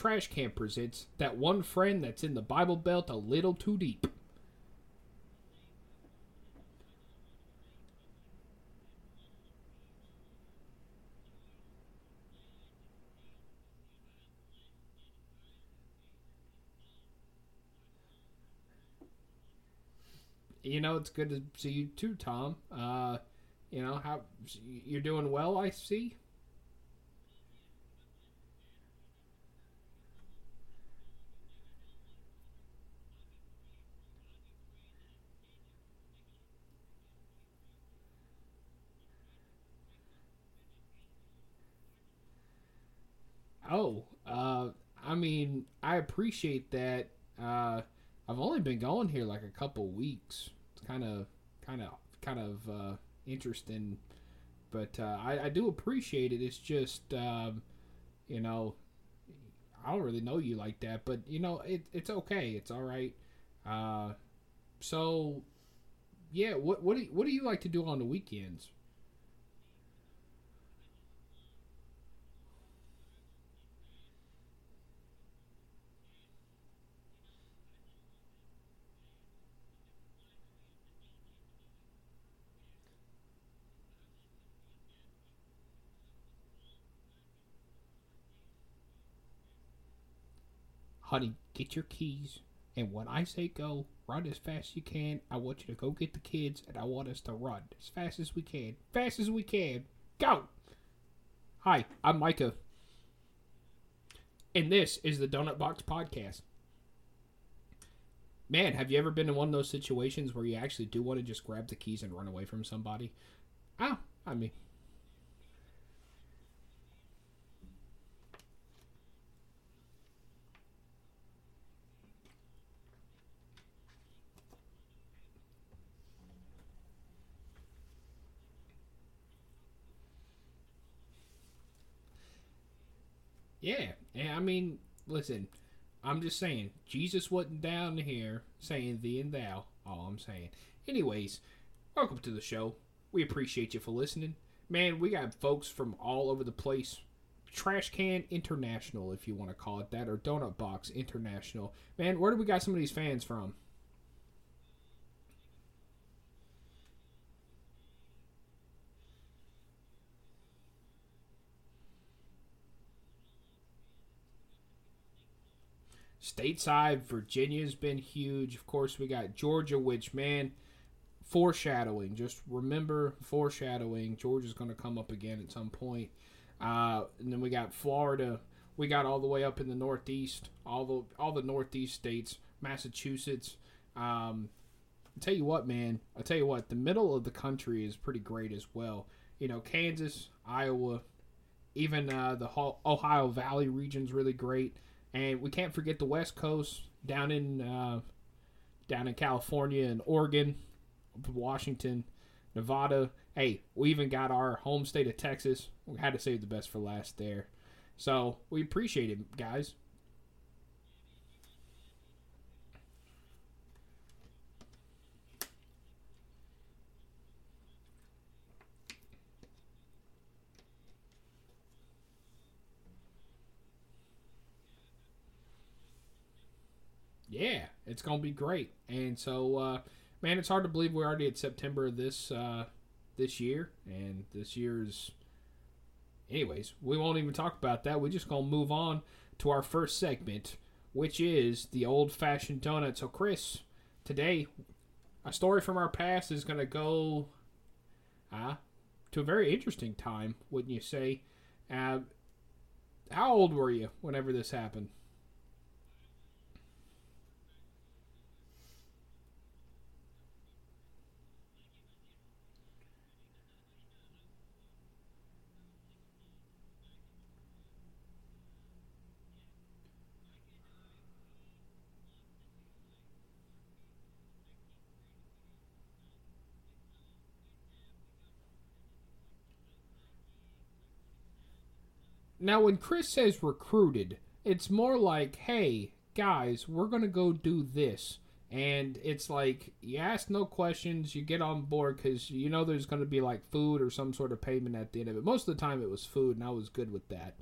Trash Can presents That One Friend That's in the Bible Belt a Little Too Deep. You know, it's good to see you too, Tom. You know, how you're doing well, I see. Oh, I mean, I appreciate that. I've only been going here like a couple weeks. It's kind of interesting, but I do appreciate it. It's just, you know, I don't really know you like that, but you know, it's okay. It's all right. So, yeah. What do you like to do on the weekends? Honey, get your keys, and when I say go, run as fast as you can. I want you to go get the kids, and I want us to run as fast as we can. Fast as we can. Go! Hi, I'm Micah, and this is the Donut Box Podcast. Man, have you ever been in one of those situations where you actually do want to just grab the keys and run away from somebody? I mean... Yeah, I mean, listen, I'm just saying, Jesus wasn't down here saying thee and thou, all I'm saying. Anyways, welcome to the show. We appreciate you for listening. Man, we got folks from all over the place. Trash Can International, if you want to call it that, or Donut Box International. Man, where do we got some of these fans from? Stateside, Virginia's been huge. Of course, we got Georgia, which, man, foreshadowing. Just remember foreshadowing. Georgia's going to come up again at some point. And then we got Florida. We got all the way up in the Northeast, all the Northeast states, Massachusetts. I tell you what, the middle of the country is pretty great as well. You know, Kansas, Iowa, even the Ohio Valley region's really great. And we can't forget the West Coast, down in California and Oregon, Washington, Nevada. Hey, we even got our home state of Texas. We had to save the best for last there. So we appreciate it, guys. Yeah, it's going to be great. And so, man, it's hard to believe we're already at September of this year. And this year's... Anyways, we won't even talk about that. We're just going to move on to our first segment, which is the old-fashioned donut. So, Chris, today, a story from our past is going to go to a very interesting time, wouldn't you say? How old were you whenever this happened? Now, when Chris says recruited, it's more like, hey, guys, we're going to go do this. And it's like, you ask no questions, you get on board because you know there's going to be like food or some sort of payment at the end of it. Most of the time it was food, and I was good with that.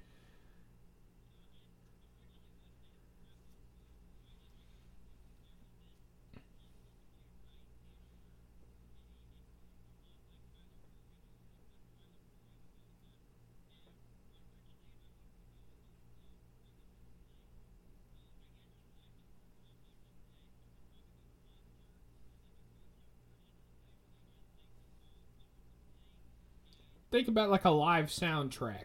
Think about like a live soundtrack.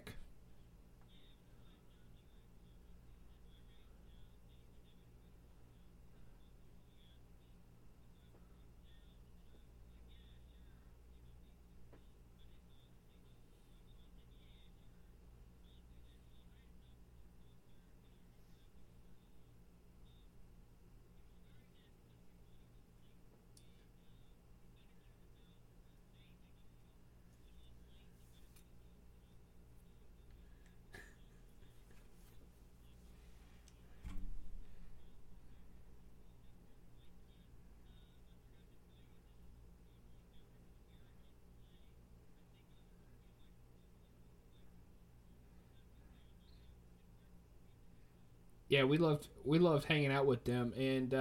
Yeah, we loved hanging out with them, and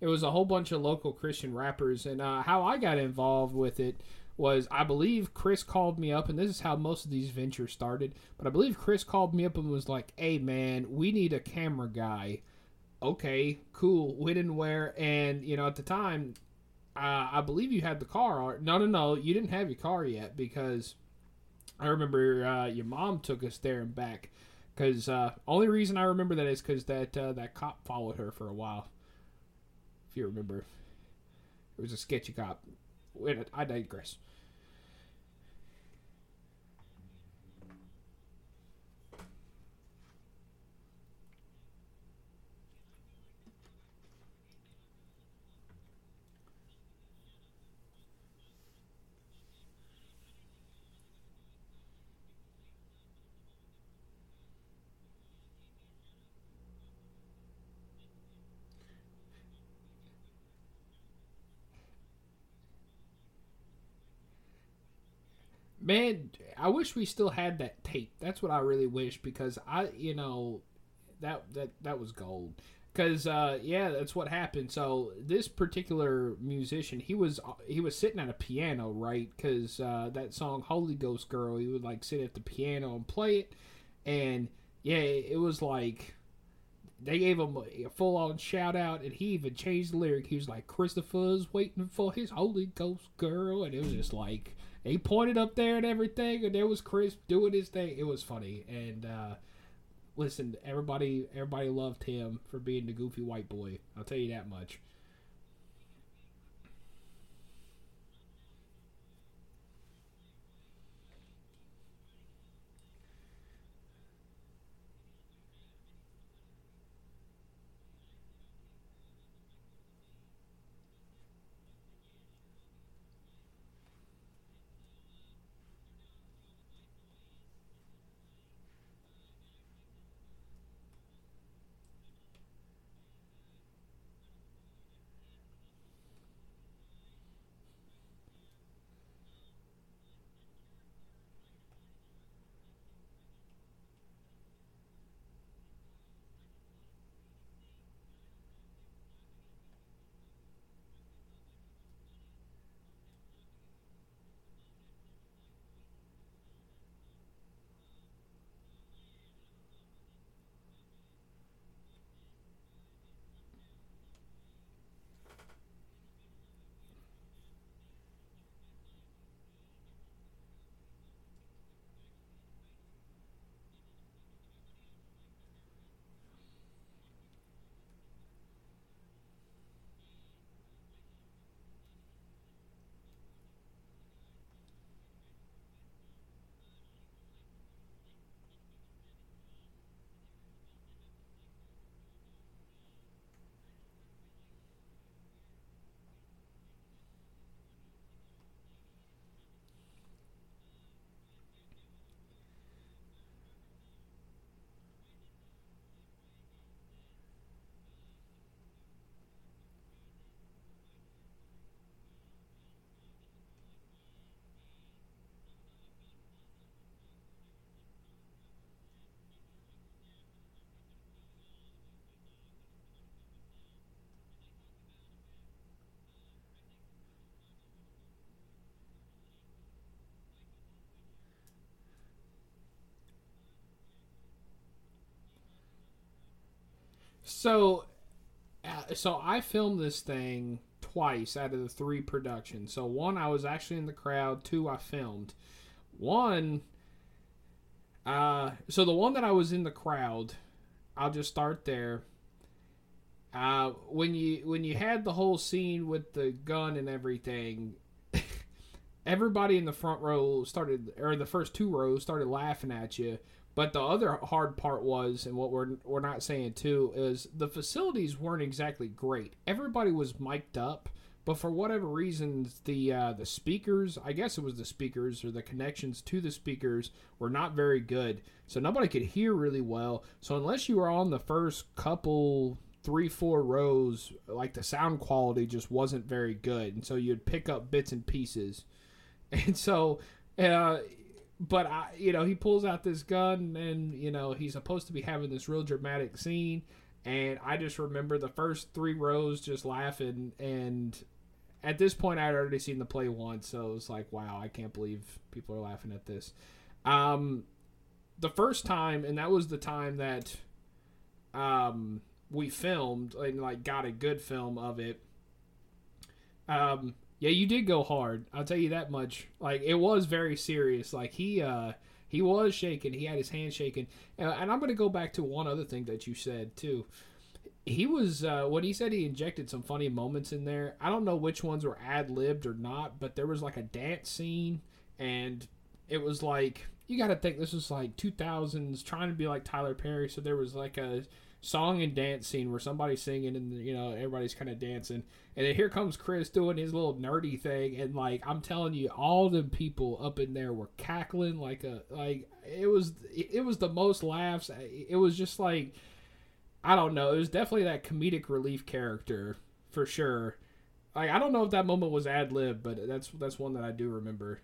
it was a whole bunch of local Christian rappers. And how I got involved with it was, I believe Chris called me up, and this is how most of these ventures started. But I believe Chris called me up and was like, "Hey, man, we need a camera guy." Okay, cool. When and where? And you know, at the time, I believe you had the car. No, you didn't have your car yet, because I remember your mom took us there and back. Because only reason I remember that is because that cop followed her for a while. If you remember. It was a sketchy cop. Wait, I digress. Man, I wish we still had that tape. That's what I really wish, because that was gold. Because that's what happened. So this particular musician, he was sitting at a piano, right? Because that song "Holy Ghost Girl," he would like sit at the piano and play it, and yeah, it was like they gave him a full-on shout-out, and he even changed the lyric. He was like, "Christopher's waiting for his Holy Ghost Girl," and it was just like. He pointed up there and everything, and there was Chris doing his thing. It was funny, and listen, everybody loved him for being the goofy white boy. I'll tell you that much. So I filmed this thing twice out of the three productions. So one, I was actually in the crowd. Two, I filmed. One, so the one that I was in the crowd, I'll just start there. When you had the whole scene with the gun and everything, everybody in the front row started, or the first two rows started laughing at you. But the other hard part was, and what we're not saying too, is the facilities weren't exactly great. Everybody was mic'd up, but for whatever reasons, the speakers, I guess it was the speakers or the connections to the speakers, were not very good. So nobody could hear really well. So unless you were on the first couple, 3-4 rows, like the sound quality just wasn't very good. And so you'd pick up bits and pieces. And so, but I, you know, he pulls out this gun and, you know, he's supposed to be having this real dramatic scene. And I just remember the first three rows just laughing. And at this point, I'd already seen the play once. So it was like, wow, I can't believe people are laughing at this. The first time, and that was the time that we filmed and, like, got a good film of it. Yeah, you did go hard. I'll tell you that much. Like, it was very serious. Like, he was shaking. He had his hand shaking. And I'm going to go back to one other thing that you said, too. He was, when he said he injected some funny moments in there, I don't know which ones were ad-libbed or not, but there was, like, a dance scene, and it was, like, you got to think this was, like, 2000s, trying to be like Tyler Perry, so there was, like, a song and dance scene where somebody's singing and, you know, everybody's kind of dancing, and then here comes Chris doing his little nerdy thing, and, like, I'm telling you, all the people up in there were cackling like it was the most laughs. It was just like, I don't know, it was definitely that comedic relief character for sure. Like, I don't know if that moment was ad-lib, but that's one that I do remember.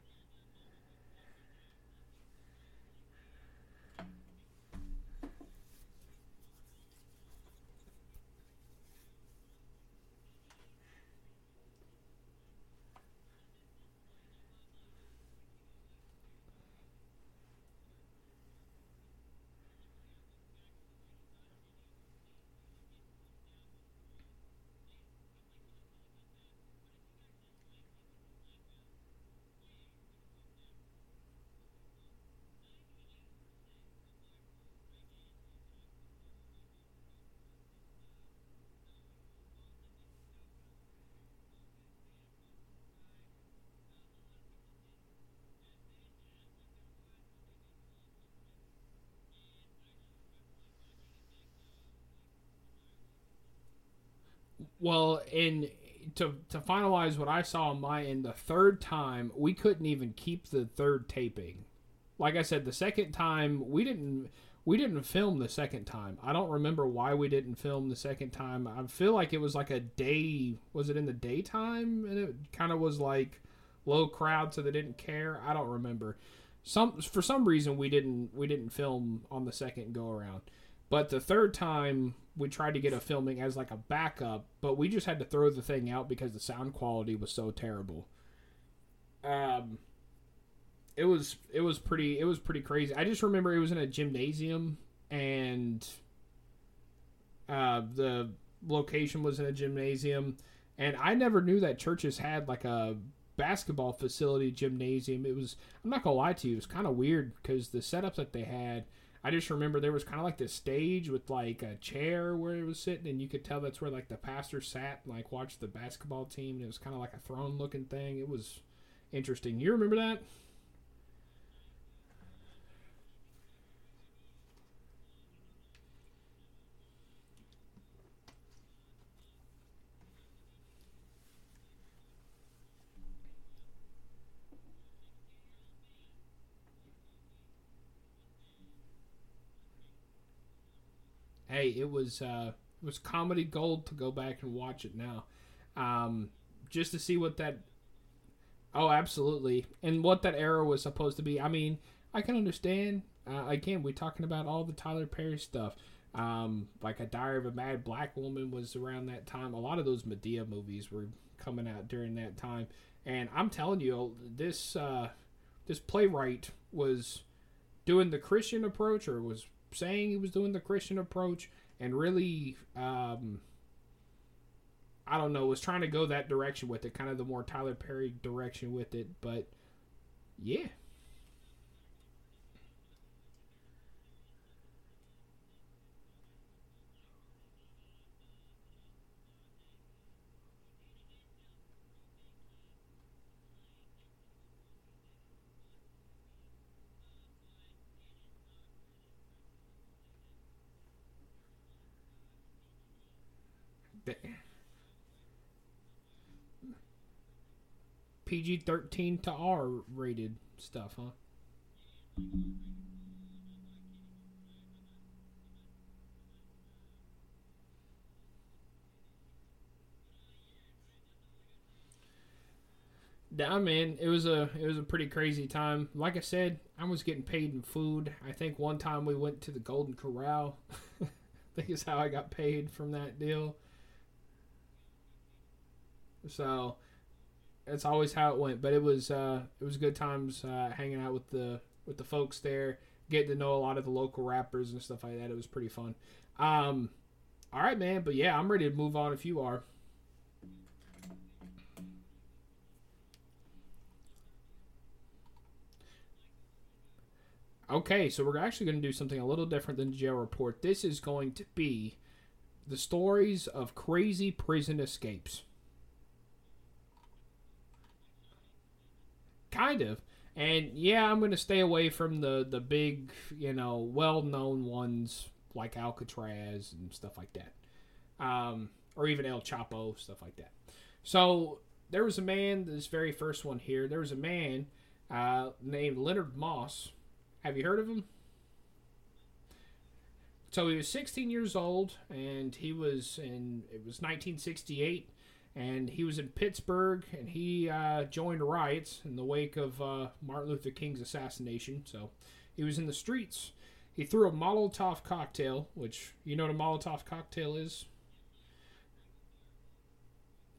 Well, and to finalize what I saw on my end, the third time, we couldn't even keep the third taping. Like I said, the second time, we didn't film the second time. I don't remember why we didn't film the second time. I feel like it was like a day, was it in the daytime? And it kind of was like low crowd, so they didn't care. I don't remember. For some reason, we didn't film on the second go around. But the third time, we tried to get a filming as like a backup, but we just had to throw the thing out because the sound quality was so terrible. It was pretty crazy. I just remember it was in a gymnasium, and the location was in a gymnasium, and I never knew that churches had like a basketball facility gymnasium. It was, I'm not gonna lie to you, it was kind of weird because the setup that they had. I just remember there was kind of like this stage with like a chair where it was sitting, and you could tell that's where like the pastor sat and like watched the basketball team, and it was kind of like a throne looking thing. It was interesting. You remember that? Hey, it was comedy gold to go back and watch it now, just to see what that. Oh, absolutely, and what that era was supposed to be. I mean, I can understand. Again, we're talking about all the Tyler Perry stuff. Like A Diary of a Mad Black Woman was around that time. A lot of those Medea movies were coming out during that time, and I'm telling you, this playwright was doing the Christian approach, or was saying he was doing the Christian approach, and really, I don't know, was trying to go that direction with it, kind of the more Tyler Perry direction with it, but yeah. PG-13 to R-rated stuff, huh? Nah, man, it was a pretty crazy time. Like I said, I was getting paid in food. I think one time we went to the Golden Corral. I think is how I got paid from that deal. So that's always how it went. But it was good times hanging out with the folks there, getting to know a lot of the local rappers and stuff like that. It was pretty fun. All right, man. But yeah, I'm ready to move on if you are. Okay, so we're actually going to do something a little different than the jail report. This is going to be the stories of crazy prison escapes. Kind of. And yeah, I'm going to stay away from the big, well-known ones like Alcatraz and stuff like that. Or even El Chapo, stuff like that. So there was a man, this very first one here, there was a man named Leonard Moss. Have you heard of him? So he was 16 years old, and it was 1968, and he was in Pittsburgh, and he joined riots in the wake of Martin Luther King's assassination. So he was in the streets. He threw a Molotov cocktail, which, you know what a Molotov cocktail is?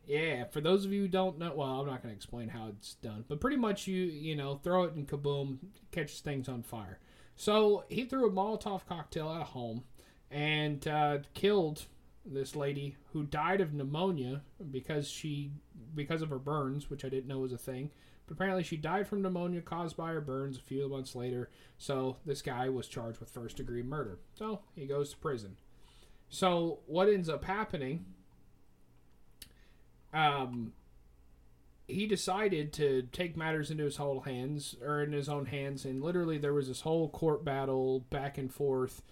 Yeah, for those of you who don't know, well, I'm not going to explain how it's done, but pretty much you throw it and kaboom, catches things on fire. So he threw a Molotov cocktail at a home and killed this lady who died of pneumonia because of her burns, which I didn't know was a thing. But apparently she died from pneumonia caused by her burns a few months later. So this guy was charged with first degree murder. So he goes to prison. So what ends up happening? He decided to take matters in his own hands, and literally there was this whole court battle back and forth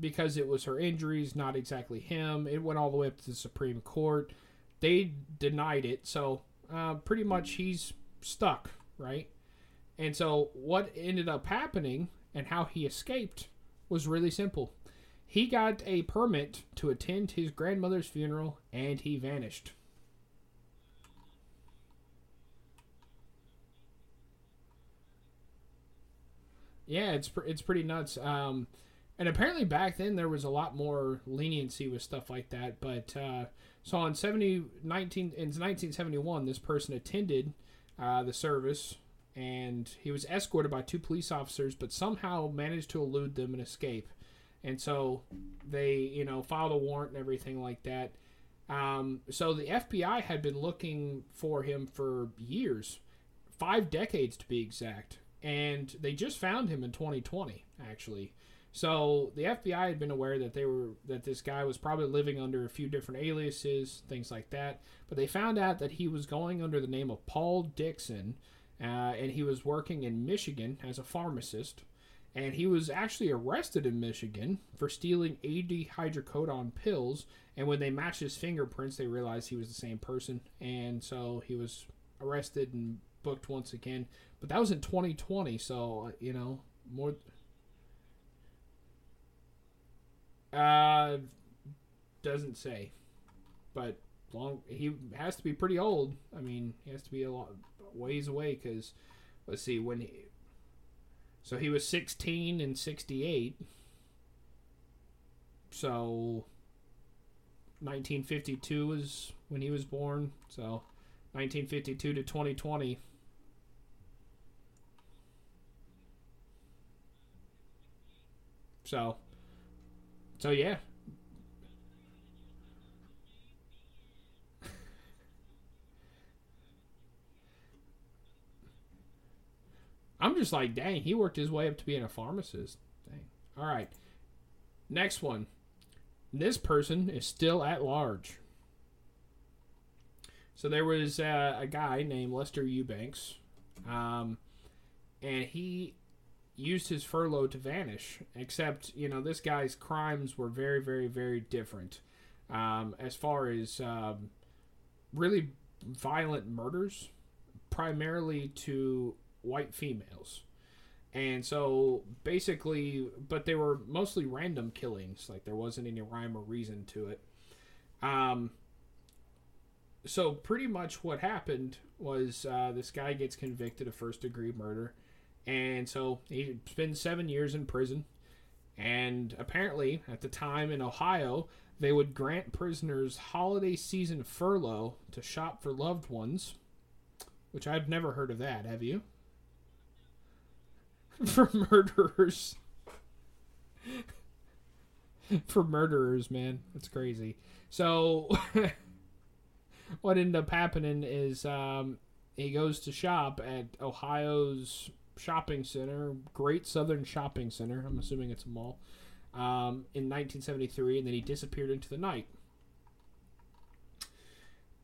because it was her injuries, not exactly him. It went all the way up to the Supreme Court. They denied it, so pretty much he's stuck, right? And so what ended up happening and how he escaped was really simple. He got a permit to attend his grandmother's funeral, and he vanished. Yeah, it's pretty nuts. And apparently back then there was a lot more leniency with stuff like that. But so in 1971, this person attended the service, and he was escorted by two police officers, but somehow managed to elude them and escape. And so they, filed a warrant and everything like that. So the FBI had been looking for him for years, 5 decades to be exact. And they just found him in 2020, actually. So the FBI had been aware that this guy was probably living under a few different aliases, things like that. But they found out that he was going under the name of Paul Dixon, and he was working in Michigan as a pharmacist. And he was actually arrested in Michigan for stealing 80 hydrocodone pills. And when they matched his fingerprints, they realized he was the same person. And so he was arrested and booked once again. But that was in 2020, so, more... doesn't say. But he has to be pretty old. I mean, he has to be a lot ways away because, let's see, when he... So he was 16 in 68. So 1952 is when he was born. So 1952 to 2020. So yeah. I'm just like, dang, he worked his way up to being a pharmacist. Dang. All right. Next one. This person is still at large. So there was a guy named Lester Eubanks, and he used his furlough to vanish, except, this guy's crimes were very, very, very different as far as really violent murders. primarily to white females. And so basically, but they were mostly random killings. Like there wasn't any rhyme or reason to it. So pretty much what happened was this guy gets convicted of first degree murder. And so he spends 7 years in prison. And apparently at the time in Ohio, they would grant prisoners holiday season furlough to shop for loved ones, which I've never heard of that. Have you? For murderers. For murderers, man. That's crazy. So what ended up happening is he goes to shop at Ohio's shopping center, Great Southern Shopping Center. I'm assuming it's a mall. In 1973, and then he disappeared into the night.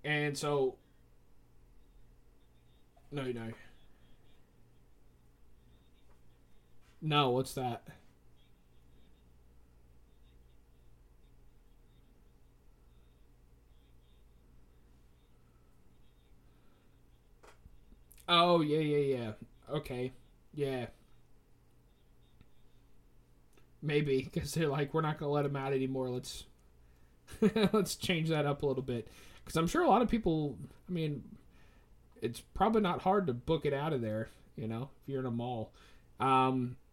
And so... No. No, what's that? Oh, yeah. Okay, yeah. Maybe, because they're like, we're not going to let him out anymore. Let's change that up a little bit. Because I'm sure a lot of people, I mean, it's probably not hard to book it out of there, you know, if you're in a mall.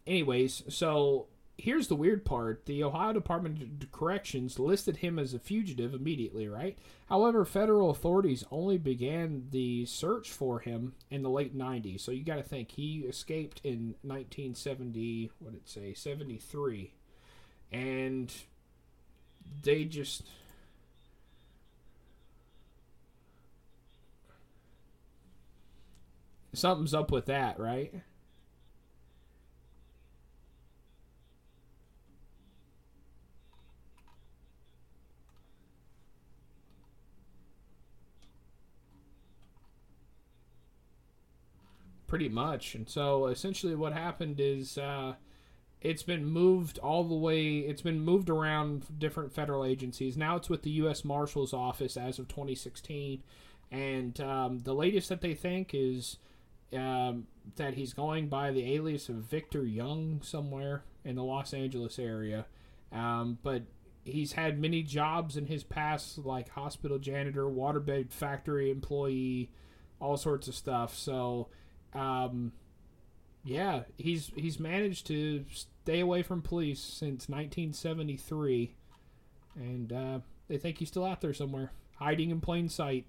Anyways, so here's the weird part. The Ohio Department of Corrections listed him as a fugitive immediately, right? However, federal authorities only began the search for him in the late 90s. So you got to think, he escaped in 73. And they just... Something's up with that, right? Pretty much. And so essentially what happened is it's been moved around different federal agencies. Now it's with the U.S. Marshal's Office as of 2016. And the latest that they think is that he's going by the alias of Victor Young somewhere in the Los Angeles area. But he's had many jobs in his past, like hospital janitor, waterbed factory employee, all sorts of stuff. So... yeah, he's managed to stay away from police since 1973, and they think he's still out there somewhere, hiding in plain sight.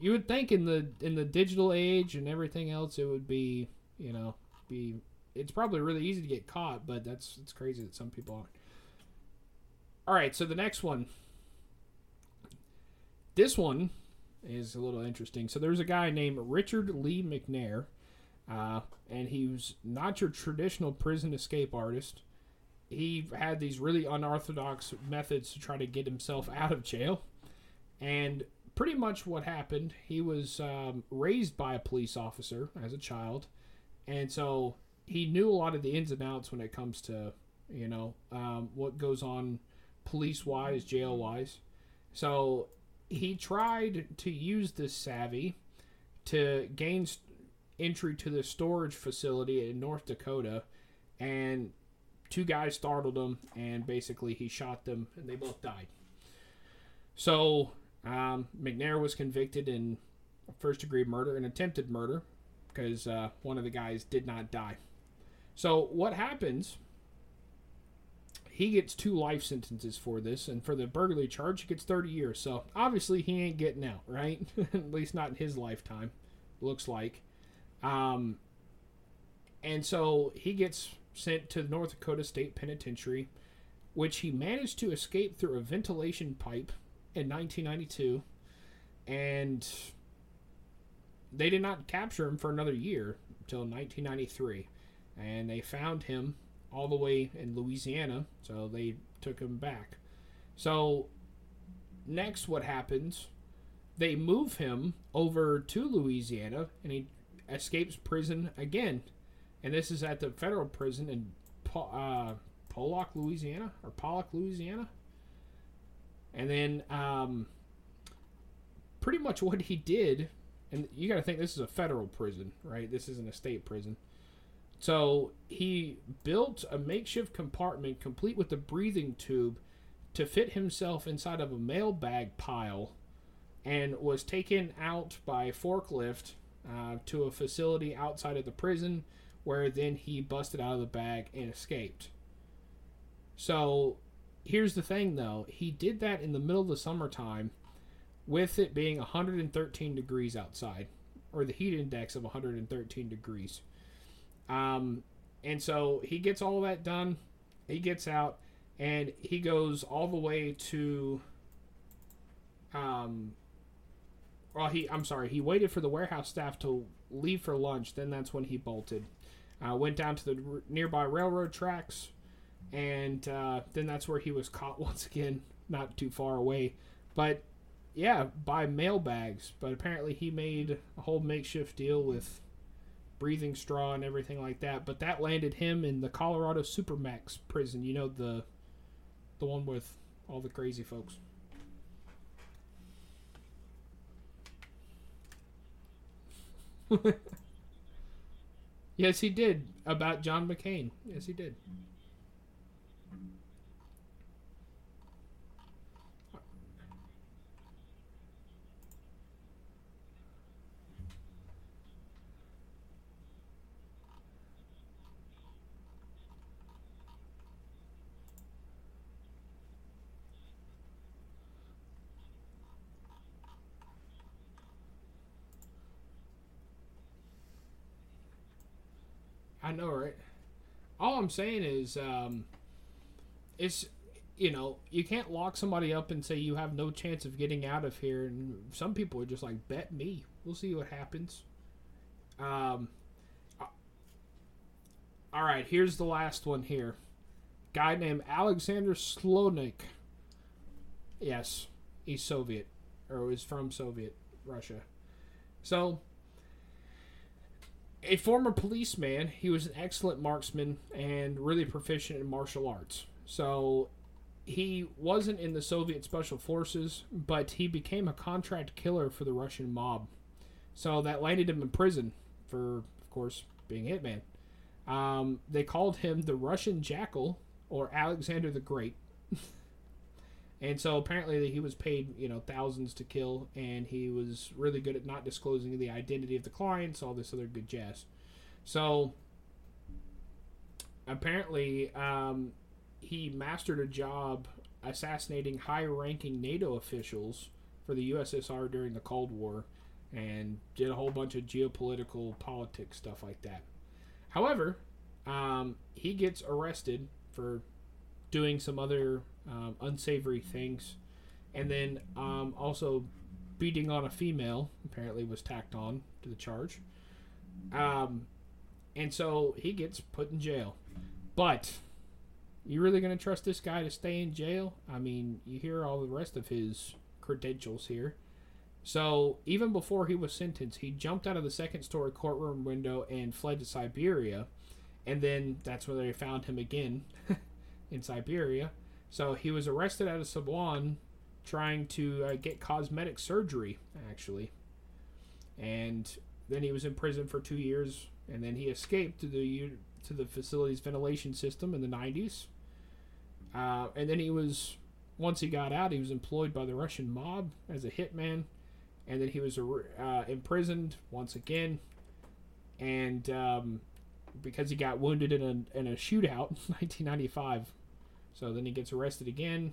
You would think in the digital age and everything else, it would be, you know, it's probably really easy to get caught, but it's crazy that some people aren't. All right, so the next one. This one is a little interesting. So there's a guy named Richard Lee McNair, and he was not your traditional prison escape artist. He had these really unorthodox methods to try to get himself out of jail. And pretty much what happened, he was raised by a police officer as a child, and so he knew a lot of the ins and outs when it comes to, you know, what goes on police-wise, jail-wise. So... he tried to use this savvy to gain entry to the storage facility in North Dakota, and two guys startled him, and basically he shot them, and they both died. So McNair was convicted in first-degree murder and attempted murder because one of the guys did not die. So what happens... he gets 2 life sentences for this, and for the burglary charge, he gets 30 years. So, obviously, he ain't getting out, right? At least not in his lifetime, looks like. And so, he gets sent to the North Dakota State Penitentiary, which he managed to escape through a ventilation pipe in 1992. And they did not capture him for another year until 1993. And they found him all the way in Louisiana, so they took him back. So, next what happens, they move him over to Louisiana, and he escapes prison again. And this is at the federal prison in Pollock, Louisiana. And then, pretty much what he did and you got to think this is a federal prison, right? This isn't a state prison. So he built a makeshift compartment complete with a breathing tube to fit himself inside of a mailbag pile, and was taken out by a forklift to a facility outside of the prison, where then he busted out of the bag and escaped. So here's the thing, though. He did that in the middle of the summertime with it being 113 degrees outside, or the heat index of 113 degrees. And so he gets all that done. He gets out, and he goes all the way to, he waited for the warehouse staff to leave for lunch. Then that's when he bolted, went down to the nearby railroad tracks. And then that's where he was caught once again, not too far away, but yeah, by mailbags. But apparently he made a whole makeshift deal with breathing straw and everything like that, but that landed him in the Colorado Supermax prison. You know, the one with all the crazy folks. Yes, he did. About John McCain. Yes, he did. I know, right? All I'm saying is, it's, you know, you can't lock somebody up and say you have no chance of getting out of here. And some people are just like, bet me. We'll see what happens. All right, here's the last one here. Guy named Alexander Slonik. Yes, he's Soviet, or is from Soviet Russia. So, a former policeman, he was an excellent marksman and really proficient in martial arts. So he wasn't in the Soviet Special Forces, but he became a contract killer for the Russian mob. So that landed him in prison for, of course, being hitman. They called him the Russian Jackal, or Alexander the Great. And so apparently he was paid, you know, thousands to kill, and he was really good at not disclosing the identity of the clients, all this other good jazz. So apparently he mastered a job assassinating high-ranking NATO officials for the USSR during the Cold War, and did a whole bunch of geopolitical politics, stuff like that. However, he gets arrested for doing some other unsavory things, and then also beating on a female apparently was tacked on to the charge, and so he gets put in jail. But you really gonna trust this guy to stay in jail? I mean, you hear all the rest of his credentials here. So even before he was sentenced, he jumped out of the second story courtroom window and fled to Siberia, and then that's where they found him again in Siberia. So he was arrested out of Sablon trying to get cosmetic surgery, actually. And then he was in prison for 2 years, and then he escaped to the facility's ventilation system in the 90s. And then once he got out, he was employed by the Russian mob as a hitman. And then he was imprisoned once again. And because he got wounded in a shootout in 1995... So then he gets arrested again,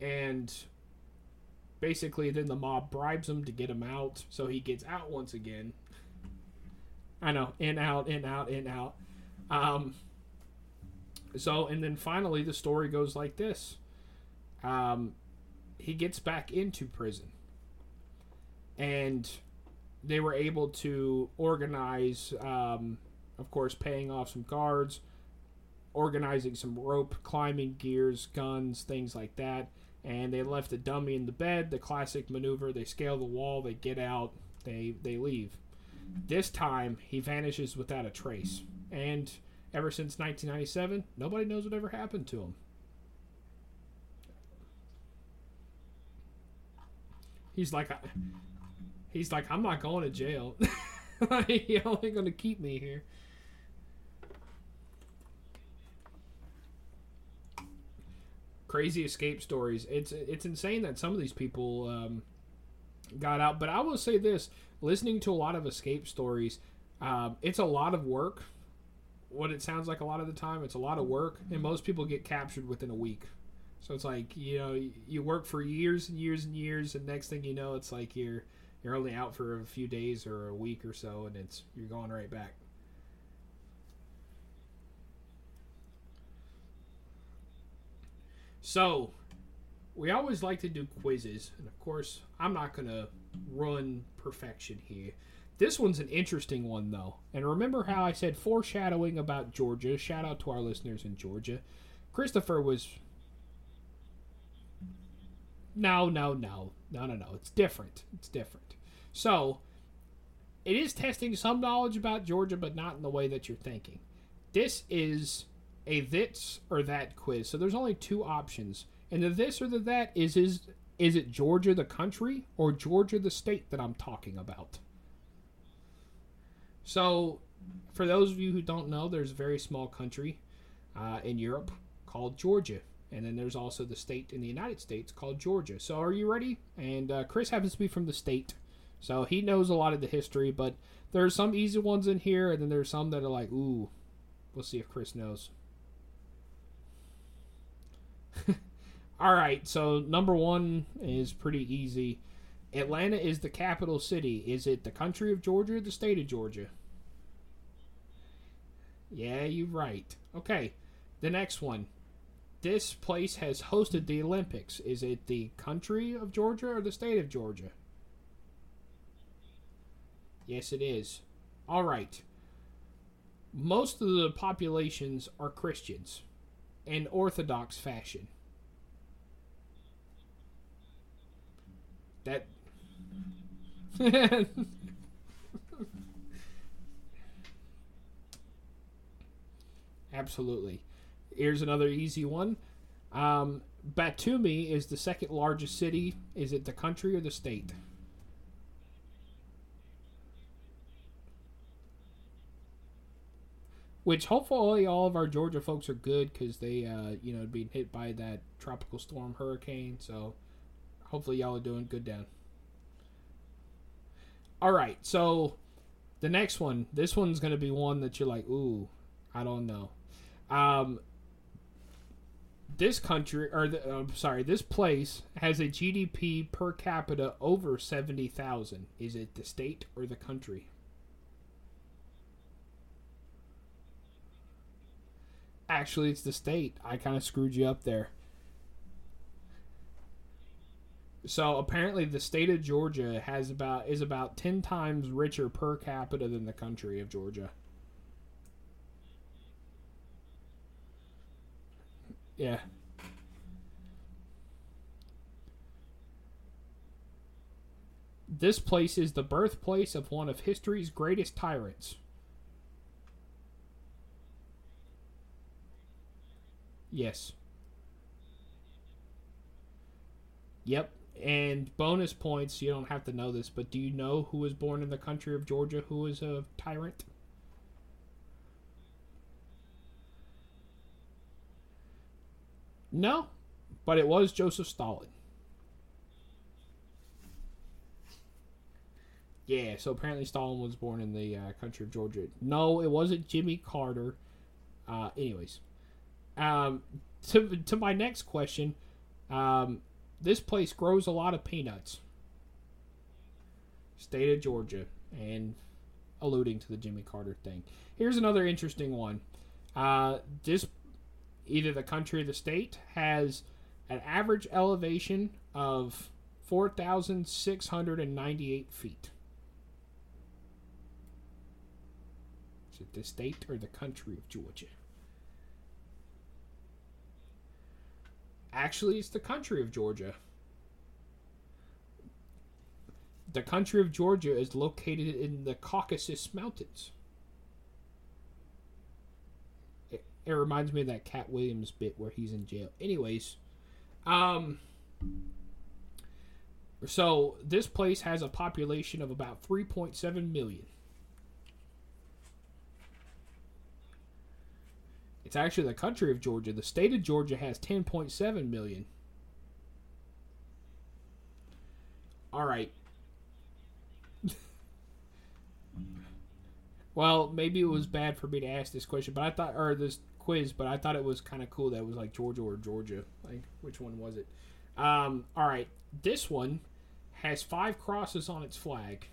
and basically then the mob bribes him to get him out, so he gets out once again. I know, in, out. And then finally the story goes like this. He gets back into prison, and they were able to organize, of course, paying off some guards, organizing some rope, climbing gears, guns, things like that. And they left the dummy in the bed, the classic maneuver. They scale the wall, they get out, they leave. This time, he vanishes without a trace. And ever since 1997, nobody knows what ever happened to him. He's like, He's like, I'm not going to jail. Y'all ain't gonna keep me here. Crazy escape stories. It's insane that some of these people got out. But I will say this: listening to a lot of escape stories, it's a lot of work. What it sounds like a lot of the time, it's a lot of work, and most people get captured within a week. So it's like, you know, you work for years and years and years, and next thing you know, it's like you're only out for a few days or a week or so, and you're going right back. So, we always like to do quizzes, and of course, I'm not going to run perfection here. This one's an interesting one, though. And remember how I said foreshadowing about Georgia? Shout out to our listeners in Georgia. Christopher was... No. It's different. So, it is testing some knowledge about Georgia, but not in the way that you're thinking. This is a this or that quiz. So, there's only two options. And the this or the that is it Georgia the country or Georgia the state that I'm talking about? So, for those of you who don't know, there's a very small country in Europe called Georgia. And then there's also the state in the United States called Georgia. So, are you ready? And Chris happens to be from the state. So, he knows a lot of the history. But there are some easy ones in here. And then there's some that are like, ooh, we'll see if Chris knows. All right. So, number one is pretty easy. Atlanta is the capital city. Is it the country of Georgia or the state of Georgia? Yeah, you're right. Okay, the next one. This place has hosted the Olympics. Is it the country of Georgia or the state of Georgia? Yes, it is. All right. Most of the populations are Christians in Orthodox fashion. That... Absolutely. Here's another easy one. Batumi is the second largest city. Is it the country or the state? Which hopefully all of our Georgia folks are good because they, had been hit by that tropical storm hurricane. So hopefully y'all are doing good down. All right, so the next one. This one's going to be one that you're like, ooh, I don't know. This place has a GDP per capita over 70,000. Is it the state or the country? Actually, it's the state. I kind of screwed you up there. So apparently, the state of Georgia is about 10 times richer per capita than the country of Georgia. Yeah. This place is the birthplace of one of history's greatest tyrants. Yes. Yep. And bonus points, you don't have to know this, but do you know who was born in the country of Georgia who was a tyrant? No, but it was Joseph Stalin. Yeah, so apparently Stalin was born in the country of Georgia. No, it wasn't Jimmy Carter. To my next question, this place grows a lot of peanuts. State of Georgia, and alluding to the Jimmy Carter thing. Here's another interesting one. This either the country or the state has an average elevation of 4,698 feet. Is it the state or the country of Georgia? Actually, it's the country of Georgia. The country of Georgia is located in the Caucasus Mountains. It reminds me of that Cat Williams bit where he's in jail. Anyways, So this place has a population of about 3.7 million. It's actually the country of Georgia. The state of Georgia has 10.7 million. All right. Well, maybe it was bad for me to ask this question, but I thought, or this quiz, but I thought it was kind of cool that it was like Georgia or Georgia. Like, which one was it? All right. This one has 5 crosses on its flag.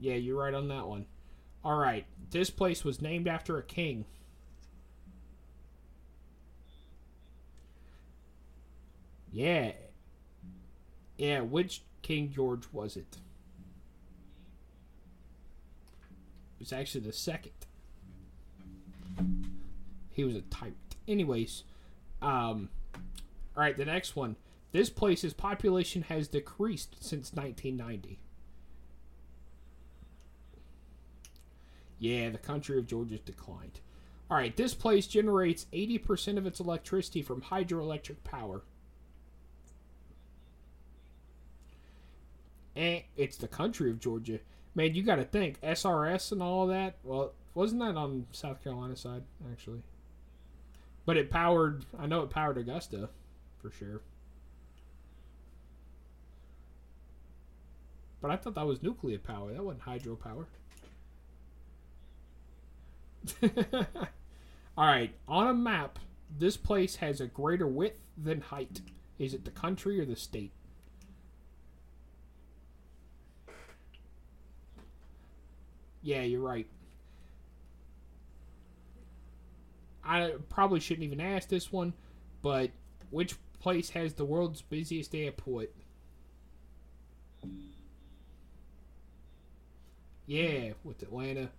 Yeah, you're right on that one. All right. This place was named after a king. Yeah. Yeah, which King George was it? It was actually the second. He was a tyrant. Anyways, all right, the next one. This place's population has decreased since 1990. Yeah, the country of Georgia's declined. All right, this place generates 80% of its electricity from hydroelectric power. And it's the country of Georgia. Man, you got to think. SRS and all that. Well, wasn't that on South Carolina side, actually? But it powered, I know it powered Augusta, for sure. But I thought that was nuclear power. That wasn't hydropower. All right. On a map, this place has a greater width than height. Is it the country or the state? Yeah, you're right. I probably shouldn't even ask this one, but which place has the world's busiest airport? Yeah, with Atlanta.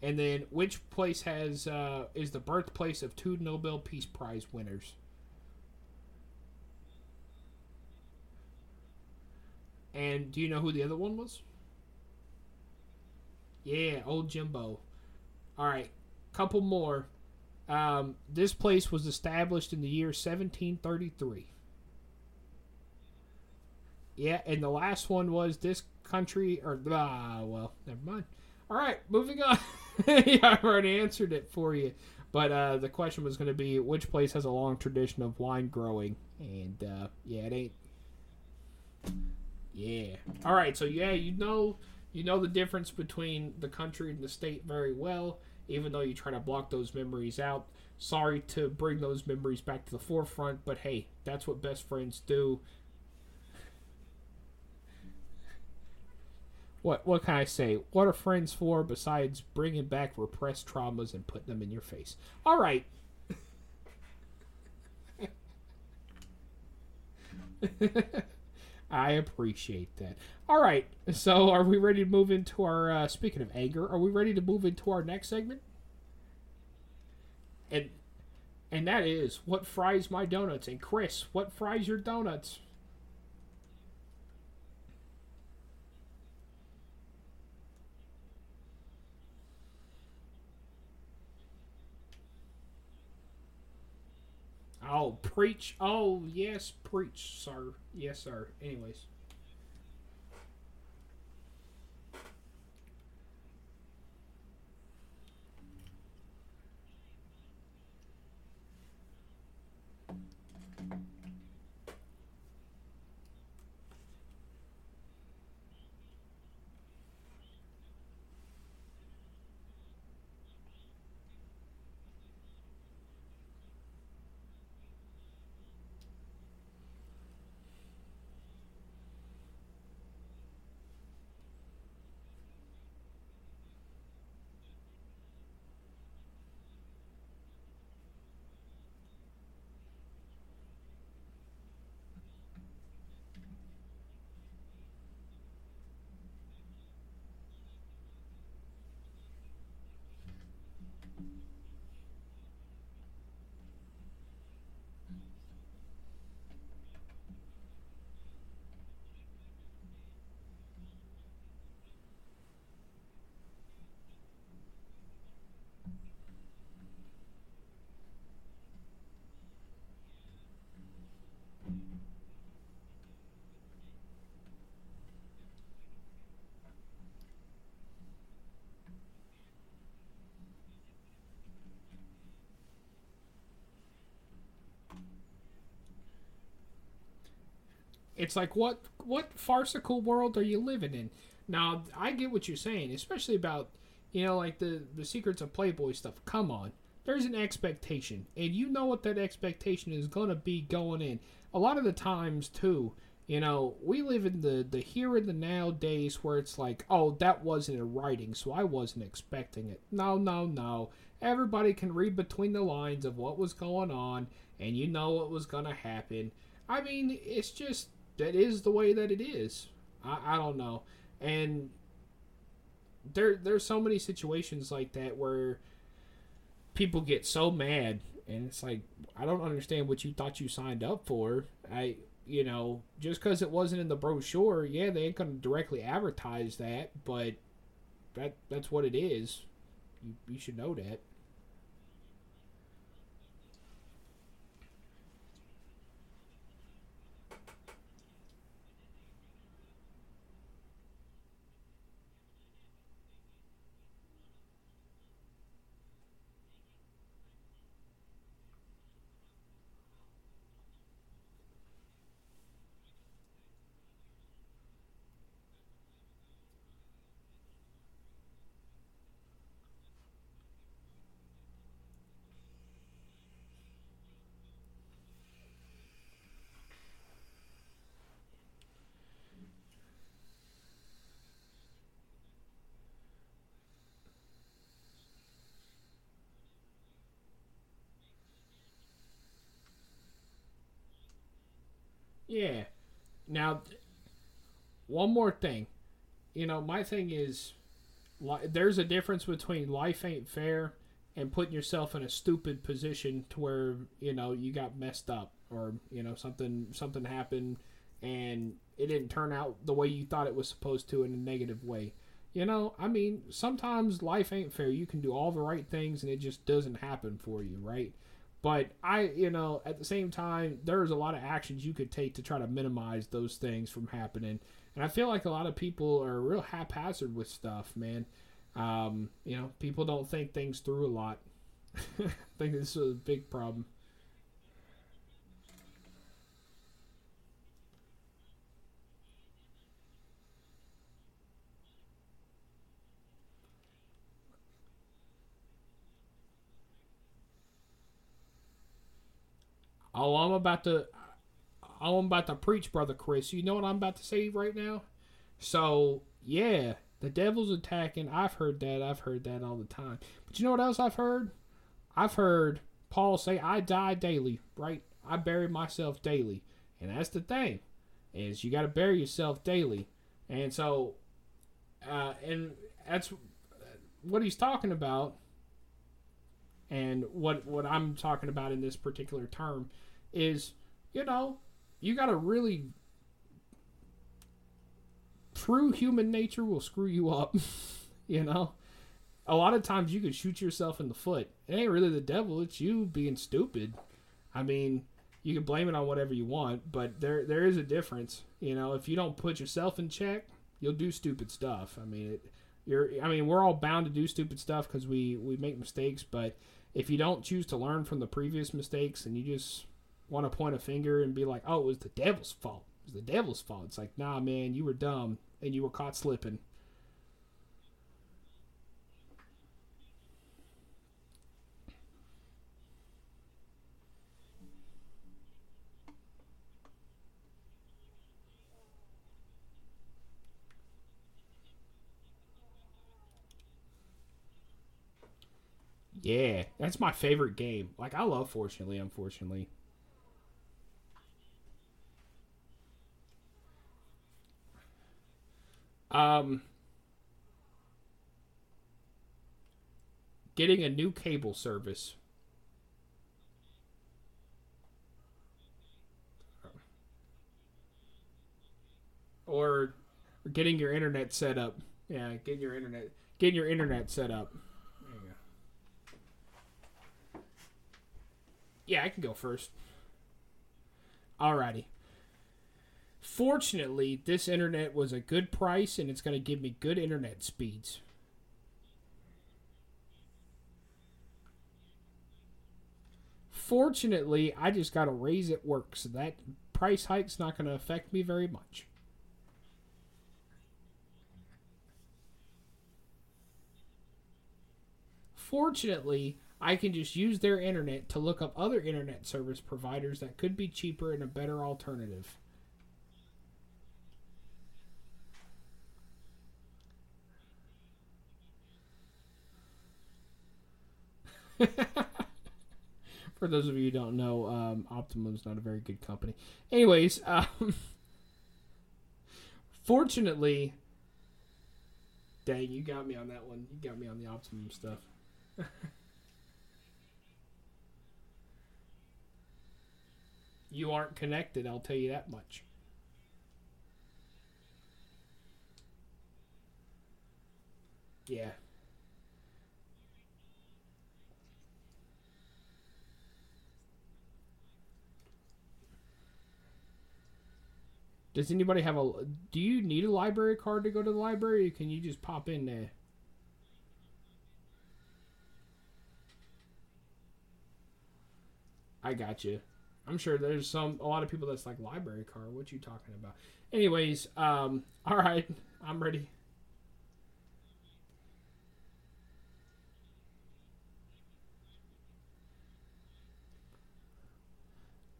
And then which place has is the birthplace of 2 Nobel Peace Prize winners? And do you know who the other one was? Yeah, old Jimbo. All right, couple more. This place was established in the year 1733. Yeah, and the last one was this country, or, well, never mind. All right, moving on. Yeah, I've already answered it for you. But the question was going to be, which place has a long tradition of wine growing? And, yeah, it ain't. Yeah. All right, so, yeah, you know the difference between the country and the state very well, even though you try to block those memories out. Sorry to bring those memories back to the forefront, but hey, that's what best friends do. What can I say? What are friends for besides bringing back repressed traumas and putting them in your face? All right. I appreciate that. All right, so are we ready to move into our, speaking of anger, are we ready to move into our next segment? And that is, what fries my donuts? And Chris, what fries your donuts? Oh, preach. Oh, yes, preach, sir. Yes, sir. Anyways. It's like, what farcical world are you living in? Now, I get what you're saying, especially about, you know, like the secrets of Playboy stuff. Come on. There's an expectation, and you know what that expectation is going to be going in. A lot of the times, too, you know, we live in the here and the now days where it's like, oh, that wasn't in writing, so I wasn't expecting it. No. Everybody can read between the lines of what was going on, and you know what was going to happen. I mean, it's just, that is the way that it is. I don't know. And there's so many situations like that where people get so mad, and it's like, I don't understand what you thought you signed up for. You know, just because it wasn't in the brochure, yeah, they ain't going to directly advertise that, but that's what it is. You should know that. Yeah. Now, one more thing. You know, my thing is, there's a difference between life ain't fair and putting yourself in a stupid position to where, you know, you got messed up or, you know, something happened and it didn't turn out the way you thought it was supposed to in a negative way. You know, I mean, sometimes life ain't fair. You can do all the right things and it just doesn't happen for you, right? But you know, at the same time, there's a lot of actions you could take to try to minimize those things from happening. And I feel like a lot of people are real haphazard with stuff, man. You know, people don't think things through a lot. I think this is a big problem. Oh, I'm about to preach, Brother Chris. You know what I'm about to say right now? So, yeah, the devil's attacking. I've heard that all the time. But you know what else I've heard? I've heard Paul say, I die daily, right? I bury myself daily. And that's the thing, is you got to bury yourself daily. And so, and that's what he's talking about. And what I'm talking about in this particular term is, you know, you got to really, true human nature will screw you up, you know. A lot of times you can shoot yourself in the foot. It ain't really the devil, it's you being stupid. I mean, you can blame it on whatever you want, but there is a difference. You know, if you don't put yourself in check, you'll do stupid stuff. I mean, we're all bound to do stupid stuff because we make mistakes, but if you don't choose to learn from the previous mistakes and you just want to point a finger and be like, oh, it was the devil's fault. It was the devil's fault. It's like, nah, man, you were dumb and you were caught slipping. Yeah, that's my favorite game. Like, I love Fortunately, Unfortunately. Getting a new cable service. Or getting your internet set up. Yeah, getting your internet set up. Yeah, I can go first. Alrighty. Fortunately, this internet was a good price, and it's going to give me good internet speeds. Fortunately, I just got a raise at work, so that price hike's not going to affect me very much. Fortunately, I can just use their internet to look up other internet service providers that could be cheaper and a better alternative. For those of you who don't know, Optimum's not a very good company. Anyways, fortunately, dang, you got me on that one. You got me on the Optimum stuff. You aren't connected, I'll tell you that much. Yeah. Does anybody have a... Do you need a library card to go to the library, or can you just pop in there? I got you. I'm sure there's a lot of people that's like, library card, what you talking about? Anyways, all right, I'm ready.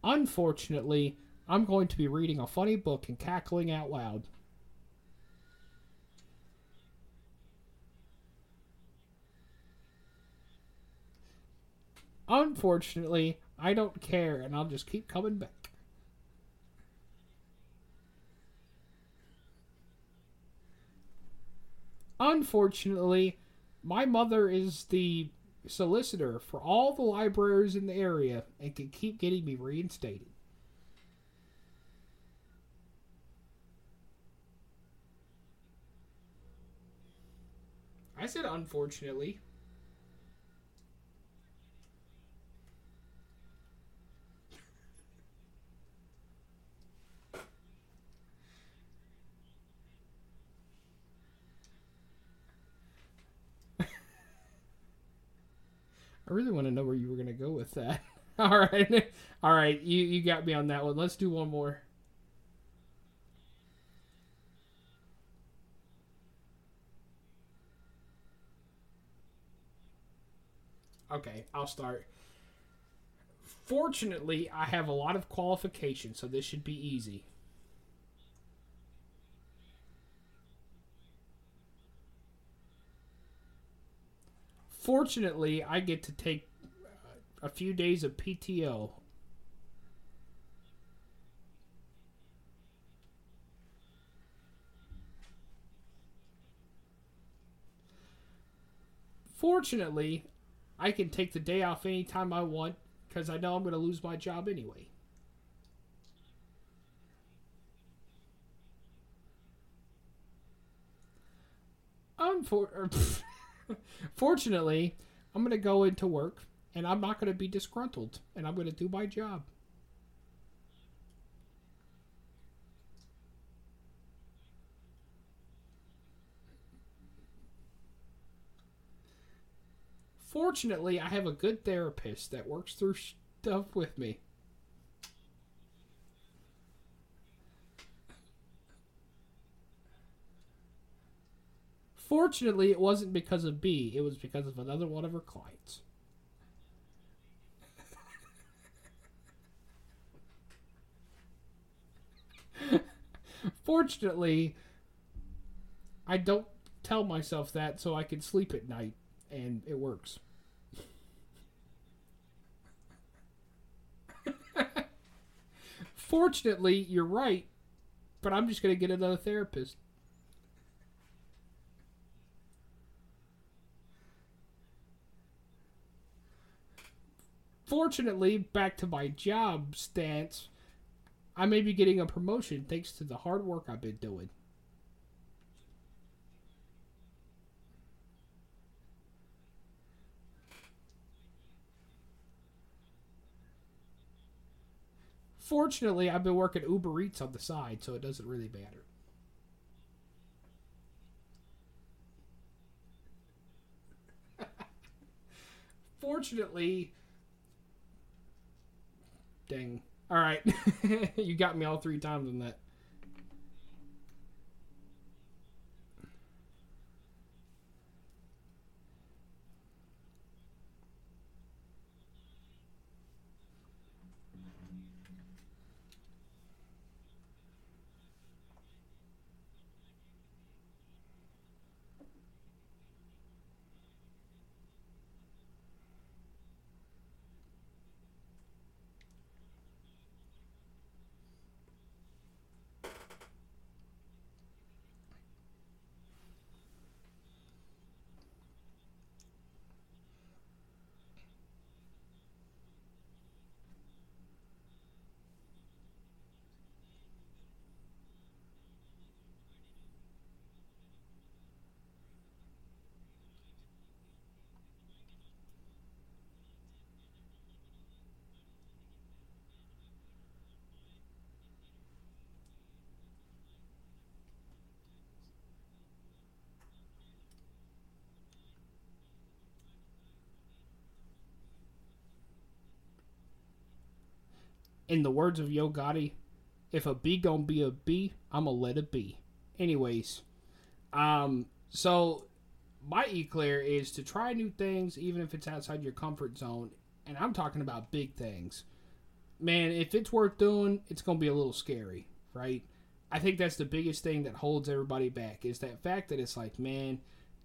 Unfortunately, I'm going to be reading a funny book and cackling out loud. Unfortunately, I don't care, and I'll just keep coming back. Unfortunately, my mother is the solicitor for all the libraries in the area and can keep getting me reinstated. I said unfortunately. I really want to know where you were going to go with that. All right. You got me on that one. Let's do one more. Okay, I'll start. Fortunately, I have a lot of qualifications, so this should be easy. Fortunately, I get to take a few days of PTL. Fortunately, I can take the day off anytime I want because I know I'm going to lose my job anyway. Fortunately, I'm going to go into work and I'm not going to be disgruntled and I'm going to do my job. Fortunately, I have a good therapist that works through stuff with me. Fortunately, it wasn't because of B. It was because of another one of her clients. Fortunately, I don't tell myself that so I can sleep at night, and it works. Fortunately, you're right, but I'm just going to get another therapist. Fortunately, back to my job stance, I may be getting a promotion thanks to the hard work I've been doing. Fortunately, I've been working Uber Eats on the side, so it doesn't really matter. Fortunately... Dang, All right. You got me all three times on that. In the words of Yo Gotti, if a bee gonna be a bee, I'ma let it be. Anyways, so my e-clear is to try new things even if it's outside your comfort zone, and I'm talking about big things. Man, if it's worth doing, it's gonna be a little scary, right? I think that's the biggest thing that holds everybody back is that fact that it's like, man,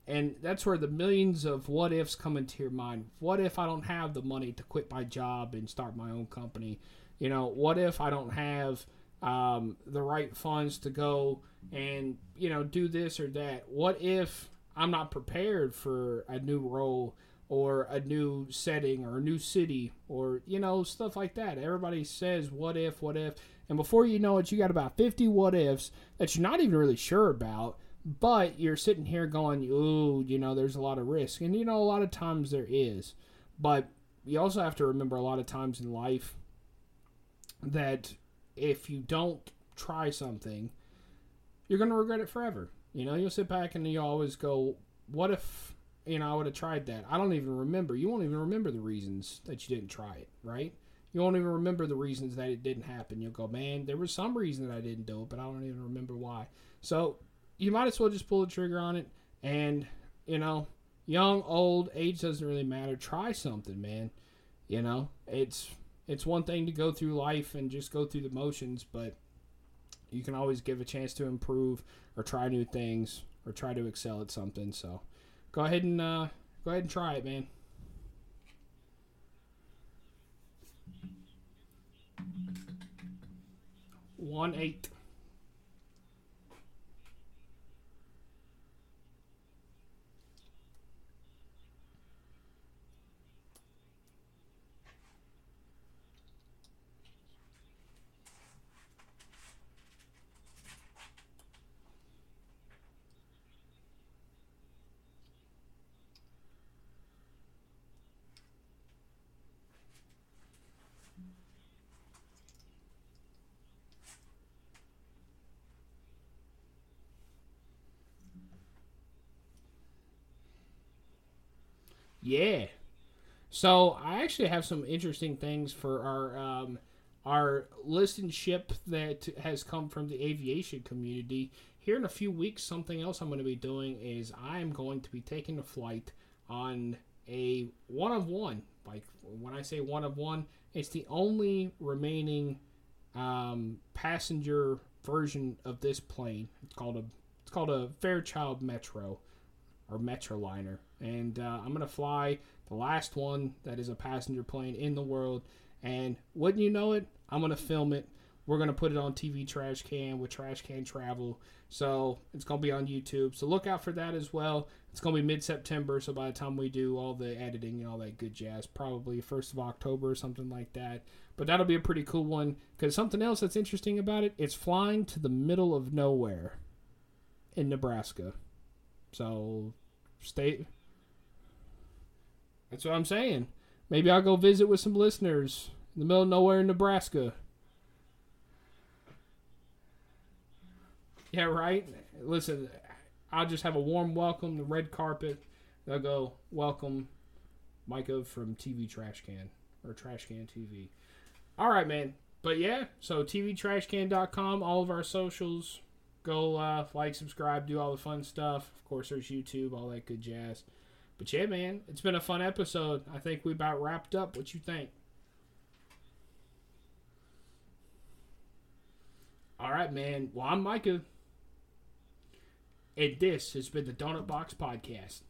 and that's where the millions of what ifs come into your mind. What if I don't have the money to quit my job and start my own company? You know, what if I don't have the right funds to go and, you know, do this or that? What if I'm not prepared for a new role or a new setting or a new city or, you know, stuff like that? Everybody says, what if, what if? And before you know it, you got about 50 what ifs that you're not even really sure about, but you're sitting here going, ooh, you know, there's a lot of risk. And, you know, a lot of times there is. But you also have to remember a lot of times in life that if you don't try something, you're going to regret it forever. You know, you'll sit back and you always go, what if, you know, I would have tried that? I don't even remember. You won't even remember the reasons that you didn't try it, right? You won't even remember the reasons that it didn't happen. You'll go, man, there was some reason that I didn't do it, but I don't even remember why. So you might as well just pull the trigger on it. And, you know, young, old, age doesn't really matter. Try something, man. You know, it's one thing to go through life and just go through the motions, but you can always give a chance to improve or try new things or try to excel at something. So go ahead and try it, man. One eight. Yeah. So I actually have some interesting things for our listenership that has come from the aviation community. Here in a few weeks, something else I'm going to be doing is I'm going to be taking a flight on a one-of-one. Like, when I say one-of-one, it's the only remaining passenger version of this plane. It's called a Fairchild Metro or Metroliner. And I'm going to fly the last one that is a passenger plane in the world. And wouldn't you know it, I'm going to film it. We're going to put it on TV Trash Can with Trash Can Travel. So it's going to be on YouTube. So look out for that as well. It's going to be mid-September. So by the time we do all the editing and all that good jazz, probably 1st of October or something like that. But that'll be a pretty cool one. Because something else that's interesting about it, it's flying to the middle of nowhere in Nebraska. So stay... That's what I'm saying. Maybe I'll go visit with some listeners in the middle of nowhere in Nebraska. Yeah, right? Listen, I'll just have a warm welcome, the red carpet. They'll go, welcome, Micah from TV Trash Can, or Trash Can TV. All right, man. But yeah, so tvtrashcan.com, all of our socials. Go like, subscribe, do all the fun stuff. Of course, there's YouTube, all that good jazz. But yeah, man, it's been a fun episode. I think we about wrapped up. What you think? All right, man. Well, I'm Micah. And this has been the Donut Box Podcast.